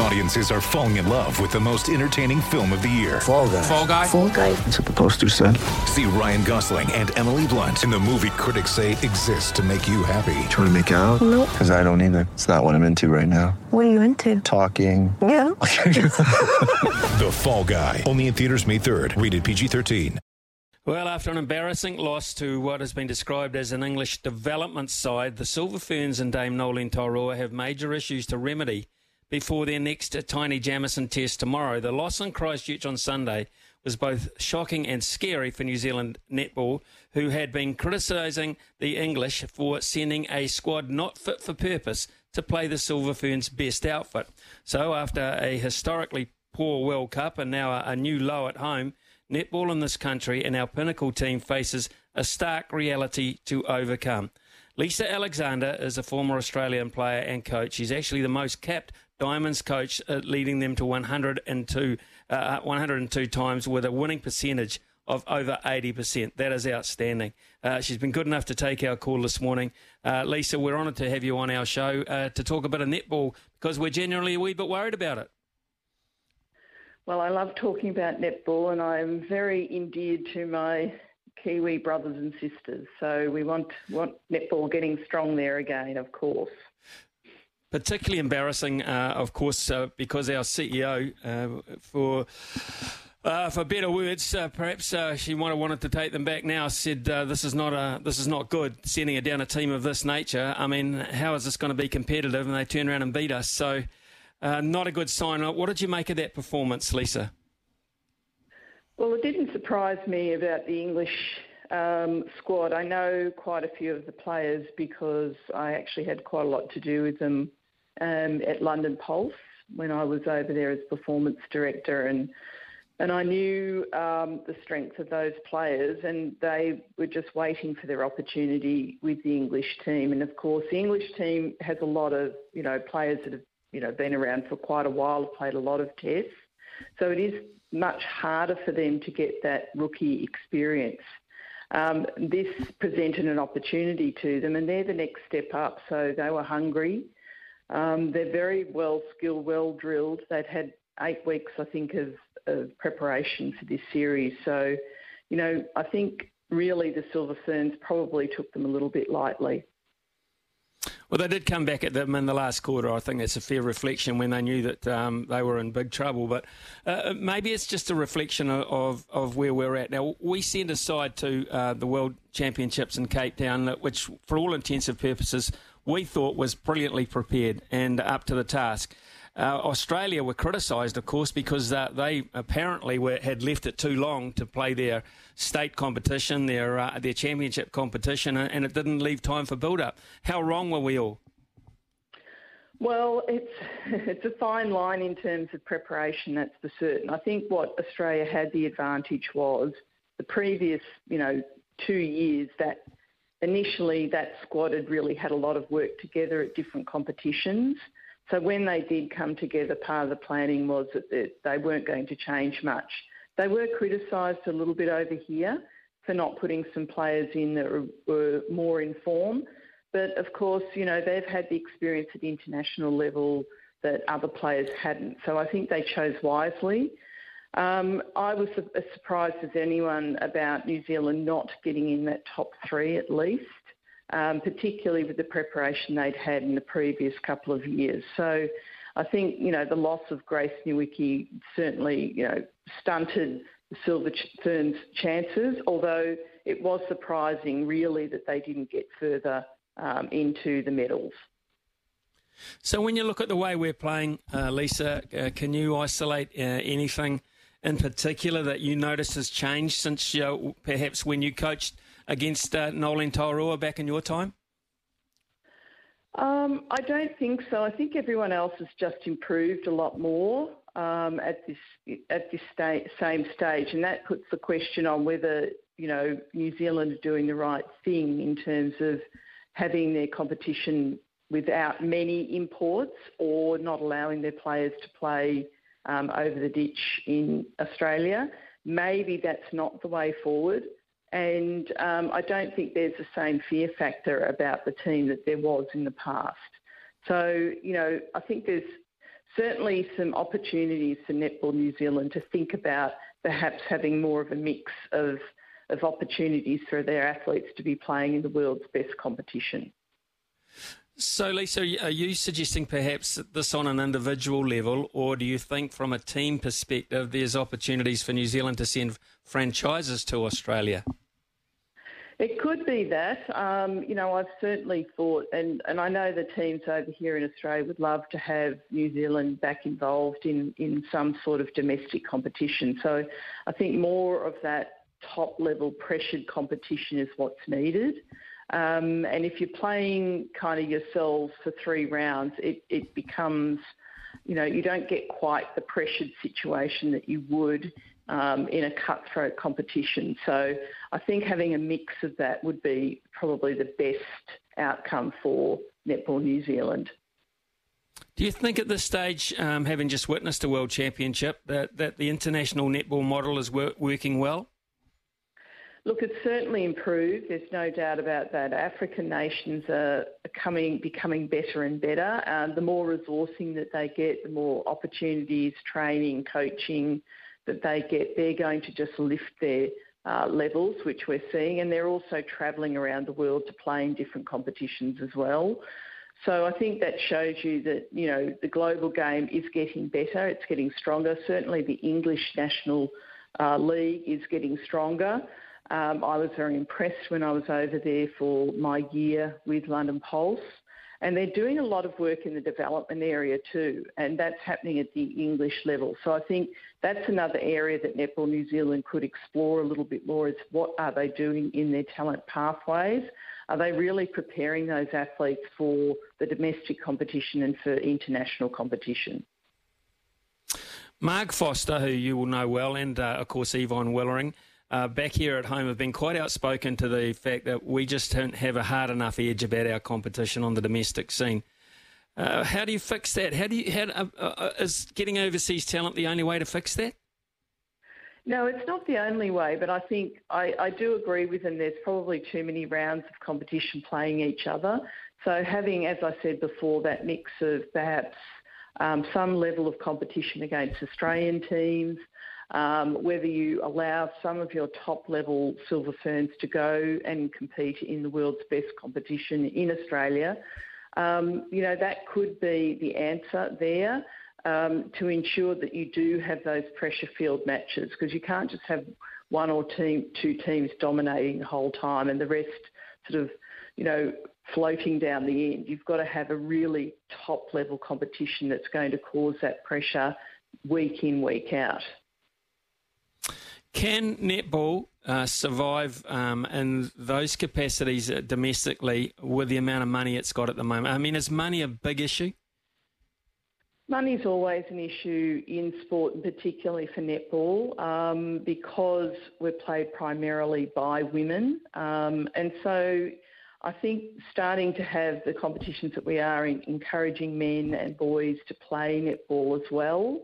Audiences are falling in love with the most entertaining film of the year. Fall Guy. Fall Guy? Fall Guy. That's what the poster said. See Ryan Gosling and Emily Blunt in the movie critics say exists to make you happy. Trying to make it out? Nope. Because I don't either. It's not what I'm into right now. What are you into? Talking. Yeah. The Fall Guy. Only in theaters May 3rd. Rated PG-13. Well, after an embarrassing loss to what has been described as an English development side, the Silver Ferns and Dame Noeline Taurua have major issues to remedy before their next Taini Jamison test tomorrow. The loss in Christchurch on Sunday was both shocking and scary for New Zealand netball, who had been criticising the English for sending a squad not fit for purpose to play the Silver Ferns' best outfit. So after a historically poor World Cup and now a new low at home, netball in this country and our pinnacle team faces a stark reality to overcome. Lisa Alexander is a former Australian player and coach. She's actually the most capped Diamonds coach, leading them to 102 times with a winning percentage of over 80%. That is outstanding. She's been good enough to take our call this morning. Lisa, we're honoured to have you on our show to talk a bit of netball because we're generally a wee bit worried about it. Well, I love talking about netball and I'm very endeared to my Kiwi brothers and sisters. So we want netball getting strong there again, of course. Particularly embarrassing, of course, because our CEO, for better words, perhaps she might have wanted to take them back now, said this is not good, sending it down a team of this nature. I mean, how is this going to be competitive? And they turn around and beat us. So not a good sign. What did you make of that performance, Lisa? Well, it didn't surprise me about the English squad. I know quite a few of the players because I actually had quite a lot to do with them at London Pulse when I was over there as performance director, and I knew the strength of those players, and they were just waiting for their opportunity with the English team. And of course, the English team has a lot of players that have been around for quite a while, played a lot of tests, so it is much harder for them to get that rookie experience. This presented an opportunity to them, and they're the next step up. So they were hungry. They're very well skilled, well drilled. They'd had 8 weeks, I think, of preparation for this series. So, I think really the Silver Ferns probably took them a little bit lightly. Well, they did come back at them in the last quarter. I think that's a fair reflection when they knew that they were in big trouble. But maybe it's just a reflection of where we're at. Now, we sent a side to the World Championships in Cape Town, which, for all intents and purposes, we thought was brilliantly prepared and up to the task. Australia were criticised, of course, because they apparently had left it too long to play their state competition, their championship competition, and it didn't leave time for build-up. How wrong were we all? Well, it's a fine line in terms of preparation, that's for certain. I think what Australia had the advantage was the previous, 2 years that initially that squad had really had a lot of work together at different competitions. So when they did come together, part of the planning was that they weren't going to change much. They were criticised a little bit over here for not putting some players in that were more in form. But, of course, they've had the experience at the international level that other players hadn't. So I think they chose wisely. I was as surprised as anyone about New Zealand not getting in that top three at least. Particularly with the preparation they'd had in the previous couple of years. So I think, the loss of Grace Newicki certainly, stunted the Silver Ferns' chances, although it was surprising really that they didn't get further into the medals. So when you look at the way we're playing, Lisa, can you isolate anything in particular that you notice has changed since perhaps when you coached against Noeline Taurua back in your time? I don't think so. I think everyone else has just improved a lot more at this same stage, and that puts the question on whether New Zealand is doing the right thing in terms of having their competition without many imports or not allowing their players to play over the ditch in Australia. maybe that's not the way forward. And I don't think there's the same fear factor about the team that there was in the past. So, you know, I think there's certainly some opportunities for Netball New Zealand to think about perhaps having more of a mix of opportunities for their athletes to be playing in the world's best competition. So, Lisa, are you suggesting perhaps this on an individual level, or do you think from a team perspective there's opportunities for New Zealand to send franchises to Australia? It could be that. You know, I've certainly thought, and I know the teams over here in Australia would love to have New Zealand back involved in some sort of domestic competition. So I think more of that top-level pressured competition is what's needed. And if you're playing kind of yourselves for three rounds, it becomes, you know, you don't get quite the pressured situation that you would in a cutthroat competition. So I think having a mix of that would be probably the best outcome for Netball New Zealand. Do you think at this stage, having just witnessed a World Championship, that the international netball model is working well? Look, it's certainly improved. There's no doubt about that. African nations are becoming better and better. The more resourcing that they get, the more opportunities, training, coaching that they get, they're going to just lift their levels, which we're seeing. And they're also travelling around the world to play in different competitions as well. So I think that shows you that, you know, the global game is getting better. It's getting stronger. Certainly the English National League is getting stronger. I was very impressed when I was over there for my year with London Pulse. And they're doing a lot of work in the development area too, and that's happening at the English level. So I think that's another area that Netball New Zealand could explore a little bit more, is what are they doing in their talent pathways? Are they really preparing those athletes for the domestic competition and for international competition? Marg Foster, who you will know well, and of course Yvonne Willering, back here at home have been quite outspoken to the fact that we just don't have a hard enough edge about our competition on the domestic scene. How do you fix that? Is getting overseas talent the only way to fix that? No, it's not the only way, but I think I do agree with them. There's probably too many rounds of competition playing each other. So having, as I said before, that mix of perhaps some level of competition against Australian teams, whether you allow some of your top-level Silver Ferns to go and compete in the world's best competition in Australia, you know, that could be the answer there, to ensure that you do have those pressure field matches, because you can't just have one or two teams dominating the whole time and the rest sort of, you know, floating down the end. You've got to have a really top-level competition that's going to cause that pressure week in, week out. Can netball survive in those capacities domestically with the amount of money it's got at the moment? I mean, is money a big issue? Money's always an issue in sport, and particularly for netball, because we're played primarily by women. And so I think starting to have the competitions that we are in, encouraging men and boys to play netball as well,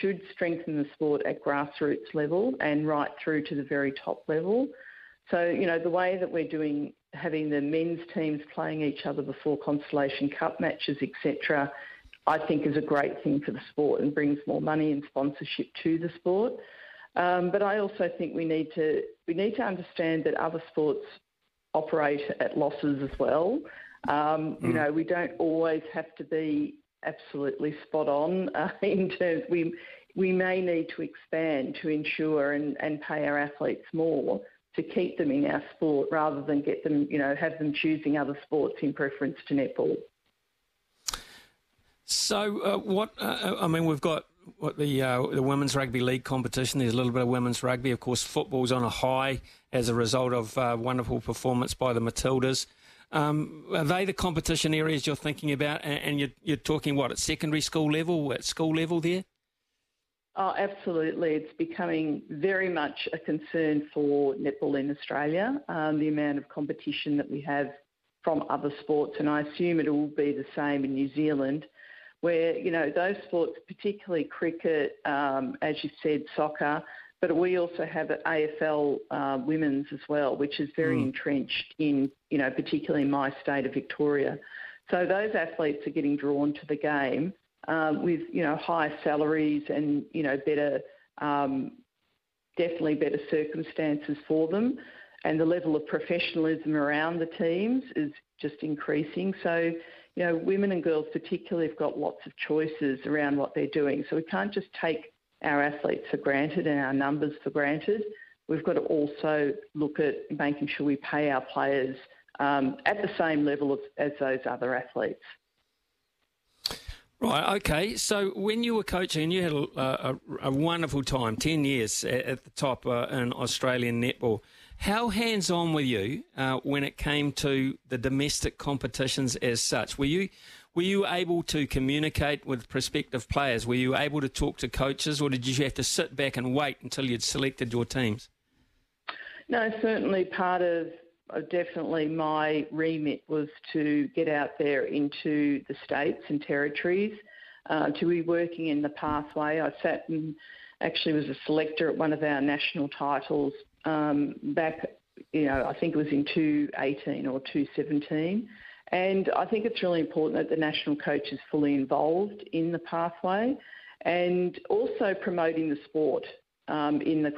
should strengthen the sport at grassroots level and right through to the very top level. So, you know, the way that we're doing, having the men's teams playing each other before Constellation Cup matches, etc., I think is a great thing for the sport and brings more money and sponsorship to the sport. But I also think we need to understand that other sports operate at losses as well. You know, we don't always have to be absolutely spot on in terms. We may need to expand to ensure and pay our athletes more to keep them in our sport, rather than get them, you know, have them choosing other sports in preference to netball. So we've got the Women's Rugby League competition. There's a little bit of women's rugby. Of course, football's on a high as a result of wonderful performance by the Matildas. Are they the competition areas you're thinking about? And you're talking, what, at secondary school level, at school level there? Oh, absolutely. It's becoming very much a concern for netball in Australia, the amount of competition that we have from other sports. And I assume it will be the same in New Zealand, where, you know, those sports, particularly cricket, as you said, soccer, But we also have AFL women's as well, which is very entrenched in, you know, particularly in my state of Victoria. So those athletes are getting drawn to the game with, you know, higher salaries and, you know, better, definitely better circumstances for them. And the level of professionalism around the teams is just increasing. So, you know, women and girls particularly have got lots of choices around what they're doing. So we can't just take our athletes for granted and our numbers for granted. We've got to also look at making sure we pay our players at the same level as those other athletes. Right, okay. So when you were coaching, you had a wonderful time, 10 years at the top in Australian netball. How hands-on were you when it came to the domestic competitions as such? Were you able to communicate with prospective players? Were you able to talk to coaches, or did you have to sit back and wait until you'd selected your teams? No, certainly part of definitely my remit was to get out there into the states and territories, to be working in the pathway. I sat and actually was a selector at one of our national titles back, you know, I think it was in 2018 or 2017. And I think it's really important that the national coach is fully involved in the pathway and also promoting the sport in the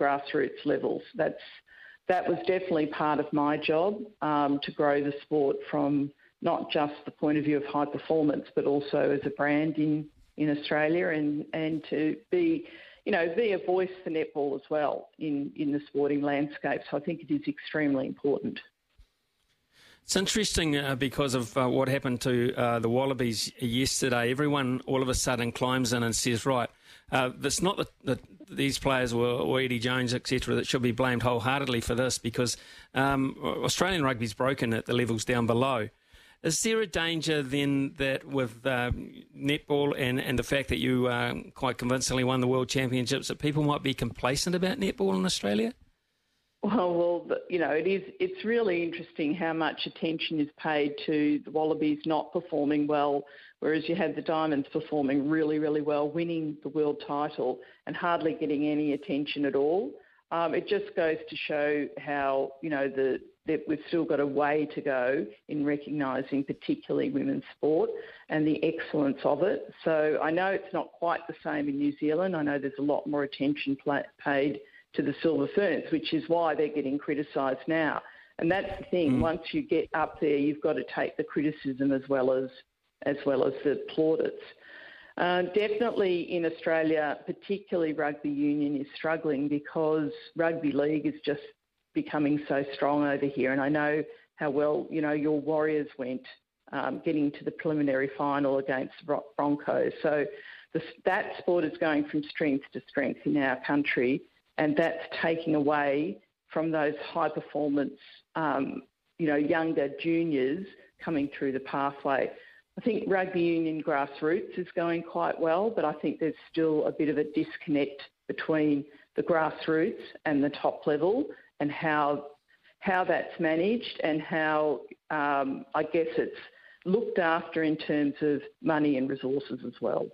grassroots levels. That was definitely part of my job, to grow the sport from not just the point of view of high performance, but also as a brand in Australia, and to be, you know, be a voice for netball as well in the sporting landscape. So I think it is extremely important. It's interesting because of what happened to the Wallabies yesterday. Everyone all of a sudden climbs in and says, right, it's not that these players or Eddie Jones, etc., that should be blamed wholeheartedly for this, because Australian rugby's broken at the levels down below. Is there a danger then that with netball and the fact that you quite convincingly won the World Championships, that people might be complacent about netball in Australia? Well, you know, it's really interesting how much attention is paid to the Wallabies not performing well, whereas you had the Diamonds performing really, really well, winning the world title and hardly getting any attention at all. It just goes to show how, you know, that we've still got a way to go in recognising particularly women's sport and the excellence of it. So I know it's not quite the same in New Zealand. I know there's a lot more attention paid to the Silver Ferns, which is why they're getting criticised now. And that's the thing. Once you get up there, you've got to take the criticism as well as the plaudits. Definitely in Australia, particularly rugby union is struggling because rugby league is just becoming so strong over here. And I know how well, you know, your Warriors went getting to the preliminary final against the Broncos. So that sport is going from strength to strength in our country, and that's taking away from those high-performance, you know, younger juniors coming through the pathway. I think rugby union grassroots is going quite well, but I think there's still a bit of a disconnect between the grassroots and the top level and how that's managed and how, I guess, it's looked after in terms of money and resources as well.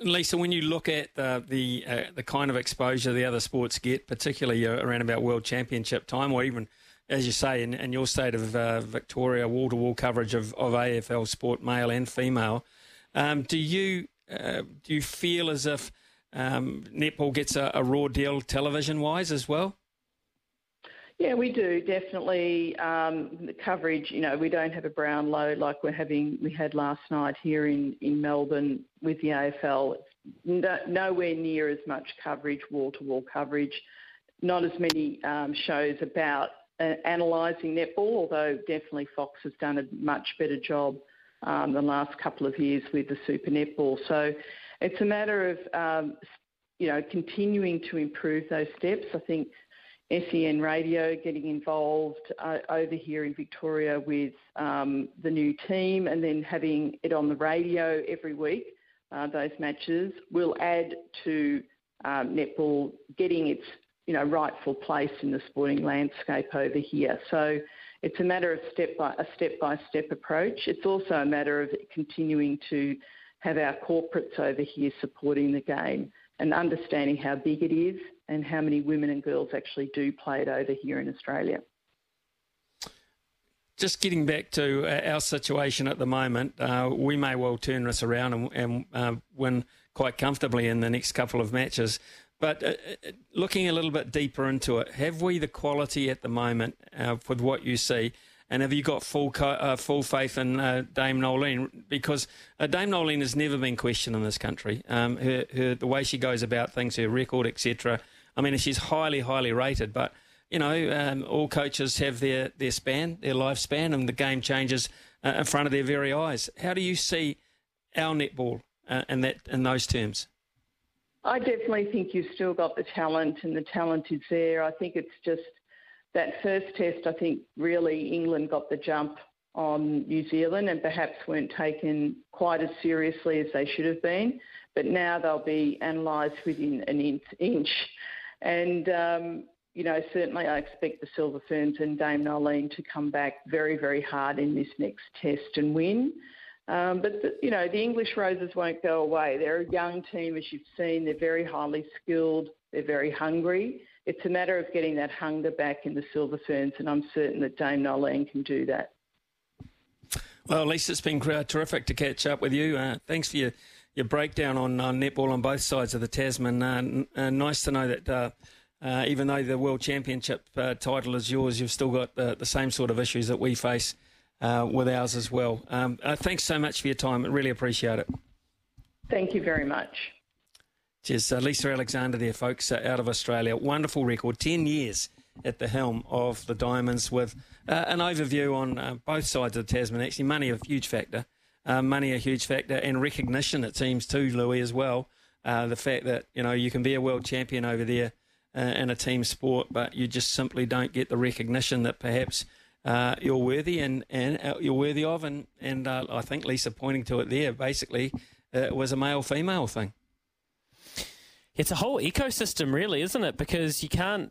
Lisa, when you look at the kind of exposure the other sports get, particularly around about World Championship time, or even, as you say, in your state of Victoria, wall-to-wall coverage of AFL sport, male and female, do you feel as if netball gets a raw deal television-wise as well? Yeah, we do, definitely. The coverage, you know, we don't have a Brownlow like we had last night here in Melbourne with the AFL. It's nowhere near as much coverage, wall-to-wall coverage. Not as many shows about analysing netball, although definitely Fox has done a much better job the last couple of years with the Super Netball. So it's a matter of, you know, continuing to improve those steps. I think SEN Radio getting involved over here in Victoria with the new team, and then having it on the radio every week, those matches, will add to netball getting its, you know, rightful place in the sporting landscape over here. So it's a matter of step-by-step approach. It's also a matter of continuing to have our corporates over here supporting the game and understanding how big it is and how many women and girls actually do play it over here in Australia. Just getting back to our situation at the moment, we may well turn this around and win quite comfortably in the next couple of matches. But looking a little bit deeper into it, have we the quality at the moment with what you see? And have you got full faith in Dame Noeline? Because Dame Noeline has never been questioned in this country. The way she goes about things, her record, etc. I mean, she's highly, highly rated, but... You know, all coaches have their span, their lifespan, and the game changes in front of their very eyes. How do you see our netball in those terms? I definitely think you've still got the talent, and the talent is there. I think it's just that first test, I think really England got the jump on New Zealand and perhaps weren't taken quite as seriously as they should have been. But now they'll be analysed within an inch. And... you know, certainly I expect the Silver Ferns and Dame Noeline to come back very, very hard in this next test and win. But the English Roses won't go away. They're a young team, as you've seen. They're very highly skilled. They're very hungry. It's a matter of getting that hunger back in the Silver Ferns, and I'm certain that Dame Noeline can do that. Well, Lisa, it's been terrific to catch up with you. Thanks for your breakdown on netball on both sides of the Tasman. Nice to know that... even though the World Championship title is yours, you've still got the same sort of issues that we face with ours as well. Thanks so much for your time. I really appreciate it. Thank you very much. Cheers. Lisa Alexander there, folks, out of Australia. Wonderful record, 10 years at the helm of the Diamonds with an overview on both sides of the Tasman. Actually, money a huge factor, and recognition, it seems, too, Louis, as well. The fact that, you know, you can be a world champion over there in a team sport, but you just simply don't get the recognition that perhaps you're worthy and you're worthy of. And I think Lisa pointing to it there, basically, it was a male-female thing. It's a whole ecosystem, really, isn't it? Because you can't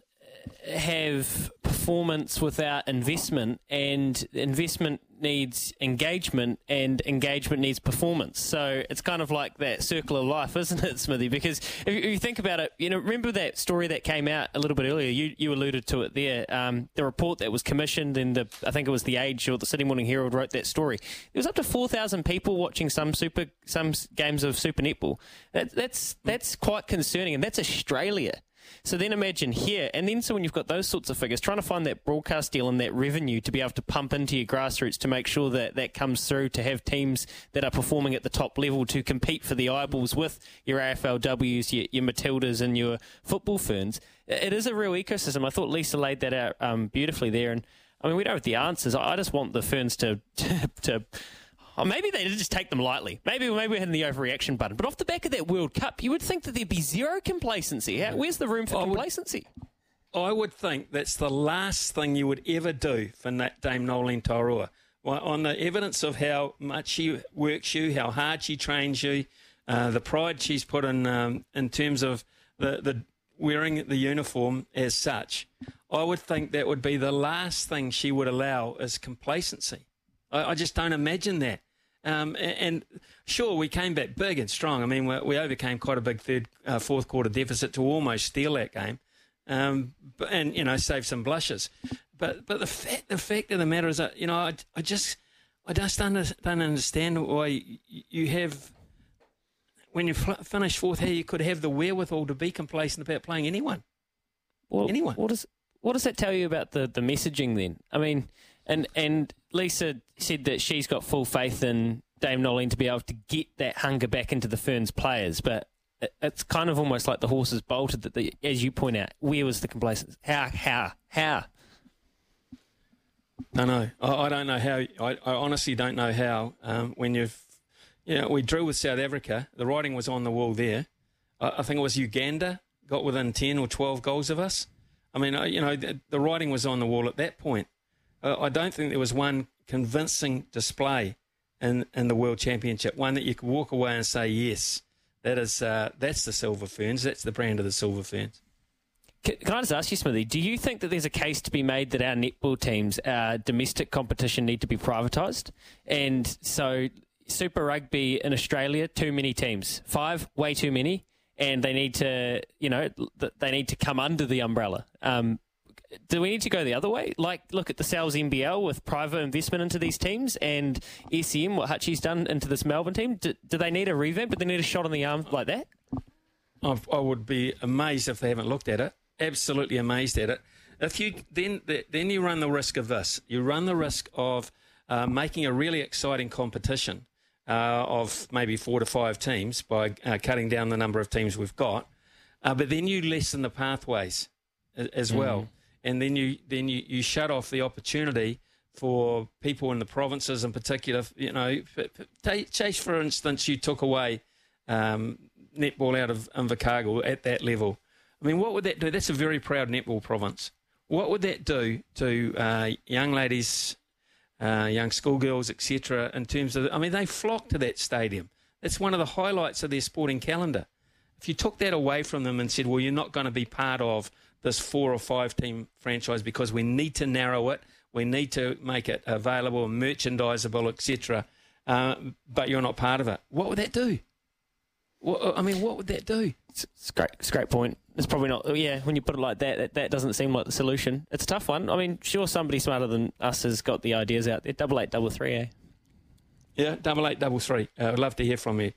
have performance without investment, and investment needs engagement, and engagement needs performance. So it's kind of like that circle of life, isn't it, Smithy? Because if you think about it, you know, remember that story that came out a little bit earlier, you alluded to it there, the report that was commissioned, and I think it was The Age or the Sydney Morning Herald wrote that story. There was up to 4,000 people watching some games of Super Netball. That's quite concerning, and that's Australia. So then imagine here, and then so when you've got those sorts of figures, trying to find that broadcast deal and that revenue to be able to pump into your grassroots to make sure that that comes through, to have teams that are performing at the top level to compete for the eyeballs with your AFLWs, your Matildas and your Football Ferns. It is a real ecosystem. I thought Lisa laid that out beautifully there. And I mean, we don't have the answers. I just want the Ferns to oh, maybe they did just take them lightly. Maybe we're hitting the overreaction button. But off the back of that World Cup, you would think that there'd be zero complacency. Where's the room for complacency? I would think that's the last thing you would ever do for Dame Noeline Taurua. Well, on the evidence of how much she works you, how hard she trains you, the pride she's put in terms of the wearing the uniform as such, I would think that would be the last thing she would allow is complacency. I just don't imagine that. And sure, we came back big and strong. I mean, we overcame quite a big fourth quarter deficit to almost steal that game, and you know, save some blushes. But the fact of the matter is that, you know, I just don't understand why you have, when you finish fourth here, you could have the wherewithal to be complacent about playing anyone. Well, anyone. What does that tell you about the messaging then? I mean. And Lisa said that she's got full faith in Dame Noeline to be able to get that hunger back into the Ferns players, but it's kind of almost like the horse has bolted, that as you point out, where was the complacency? How? I know. I don't know how. I honestly don't know how. When we drew with South Africa, the writing was on the wall there. I think it was Uganda got within 10 or 12 goals of us. I mean, you know, the writing was on the wall at that point. I don't think there was one convincing display in the World Championship, one that you could walk away and say, yes, that's the Silver Ferns, that's the brand of the Silver Ferns. Can I just ask you, Smithy, do you think that there's a case to be made that our netball teams, our domestic competition, need to be privatised? And so Super Rugby in Australia, too many teams. 5, way too many. and they need to, you know, they need to come under the umbrella. Do we need to go the other way? Like, look at the Souths NBL with private investment into these teams, and SEM, what Hutchie's done into this Melbourne team. Do they need a revamp? Do they need a shot in the arm like that? I would be amazed if they haven't looked at it. Absolutely amazed at it. If you then you run the risk of this. You run the risk of making a really exciting competition of maybe 4 to 5 teams by cutting down the number of teams we've got, but then you lessen the pathways as well. Mm-hmm. And then you shut off the opportunity for people in the provinces in particular. You know, Chase, for instance, you took away netball out of Invercargill at that level. I mean, what would that do? That's a very proud netball province. What would that do to young ladies, young schoolgirls, etc., in terms of... I mean, they flock to that stadium. That's one of the highlights of their sporting calendar. If you took that away from them and said, well, you're not going to be part of this 4 or 5 team franchise because we need to narrow it, we need to make it available, merchandisable, etc., but you're not part of it. What would that do? What would that do? It's a great point. It's probably not, yeah, when you put it like that, that doesn't seem like the solution. It's a tough one. I mean, sure, somebody smarter than us has got the ideas out there. 8833, eh? Yeah, 8833. I'd love to hear from you.